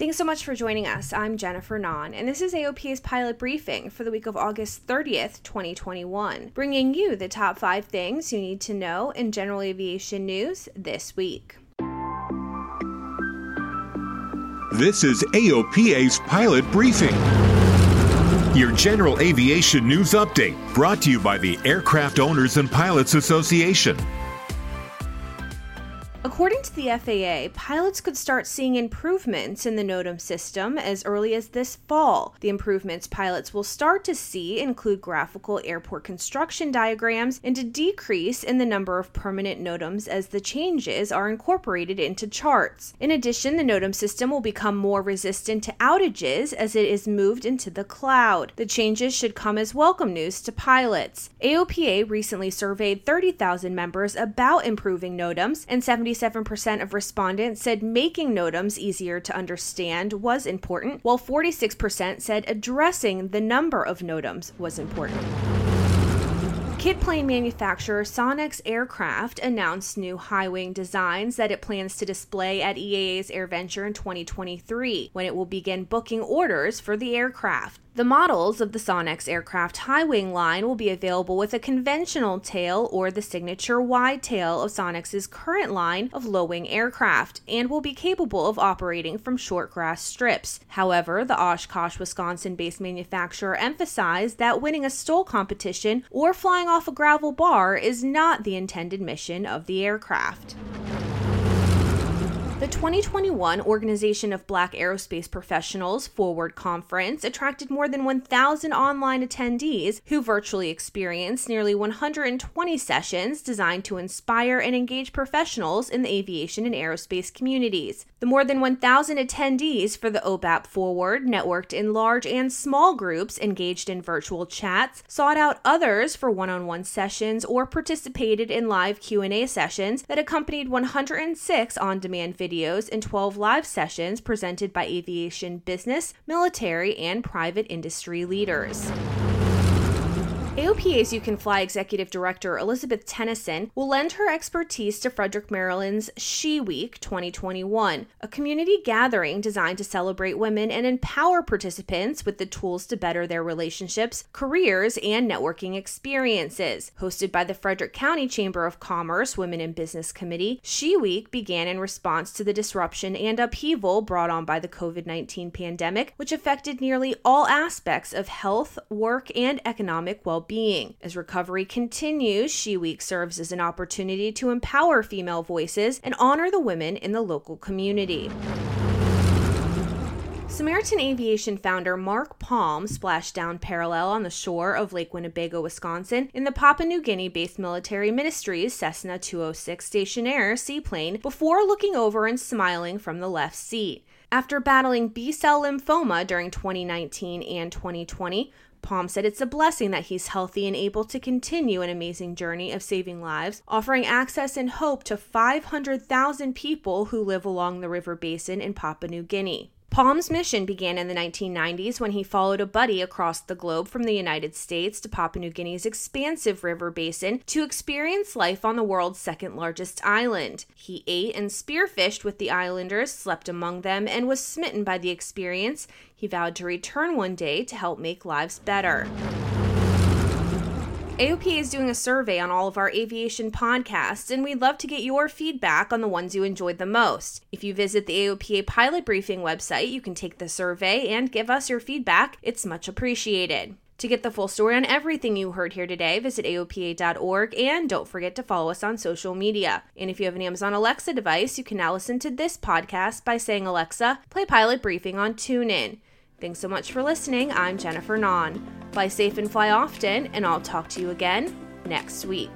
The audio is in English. Thanks so much for joining us. I'm Jennifer Nunn, and this is AOPA's Pilot Briefing for the week of August 30th, 2021, bringing you the top 5 things you need to know in general aviation news this week. This is AOPA's Pilot Briefing, your general aviation news update, brought to you by the Aircraft Owners and Pilots Association. According to the FAA, pilots could start seeing improvements in the NOTAM system as early as this fall. The improvements pilots will start to see include graphical airport construction diagrams and a decrease in the number of permanent NOTAMs as the changes are incorporated into charts. In addition, the NOTAM system will become more resistant to outages as it is moved into the cloud. The changes should come as welcome news to pilots. AOPA recently surveyed 30,000 members about improving NOTAMs, and 77% of respondents said making NOTAMs easier to understand was important, while 46% said addressing the number of NOTAMs was important. Kit plane manufacturer Sonex Aircraft announced new high-wing designs that it plans to display at EAA's AirVenture in 2023, when it will begin booking orders for the aircraft. The models of the Sonex Aircraft high-wing line will be available with a conventional tail or the signature wide tail of Sonex's current line of low-wing aircraft, and will be capable of operating from short grass strips. However, the Oshkosh, Wisconsin-based manufacturer emphasized that winning a stall competition or flying off a gravel bar is not the intended mission of the aircraft. The 2021 Organization of Black Aerospace Professionals Forward Conference attracted more than 1,000 online attendees who virtually experienced nearly 120 sessions designed to inspire and engage professionals in the aviation and aerospace communities. The more than 1,000 attendees for the OBAP Forward networked in large and small groups, engaged in virtual chats, sought out others for one-on-one sessions, or participated in live Q&A sessions that accompanied 106 on-demand videos and 12 live sessions presented by aviation business, military, and private industry leaders. AOPA's You Can Fly Executive Director Elizabeth Tennyson will lend her expertise to Frederick, Maryland's She Week 2021, a community gathering designed to celebrate women and empower participants with the tools to better their relationships, careers, and networking experiences. Hosted by the Frederick County Chamber of Commerce Women in Business Committee, She Week began in response to the disruption and upheaval brought on by the COVID-19 pandemic, which affected nearly all aspects of health, work, and economic well-being. As recovery continues, She Week serves as an opportunity to empower female voices and honor the women in the local community. Samaritan Aviation founder Mark Palm splashed down parallel on the shore of Lake Winnebago, Wisconsin, in the Papua New Guinea-based military ministry's Cessna 206 Station Air seaplane before looking over and smiling from the left seat. After battling B-cell lymphoma during 2019 and 2020, Palm said it's a blessing that he's healthy and able to continue an amazing journey of saving lives, offering access and hope to 500,000 people who live along the river basin in Papua New Guinea. Palm's mission began in the 1990s when he followed a buddy across the globe from the United States to Papua New Guinea's expansive river basin to experience life on the world's second largest island. He ate and spearfished with the islanders, slept among them, and was smitten by the experience. He vowed to return one day to help make lives better. AOPA is doing a survey on all of our aviation podcasts, and we'd love to get your feedback on the ones you enjoyed the most. If you visit the AOPA Pilot Briefing website, you can take the survey and give us your feedback. It's much appreciated. To get the full story on everything you heard here today, visit AOPA.org, and don't forget to follow us on social media. And if you have an Amazon Alexa device, you can now listen to this podcast by saying, "Alexa, play Pilot Briefing on TuneIn." Thanks so much for listening. I'm Jennifer Nunn. Fly safe and fly often, and I'll talk to you again next week.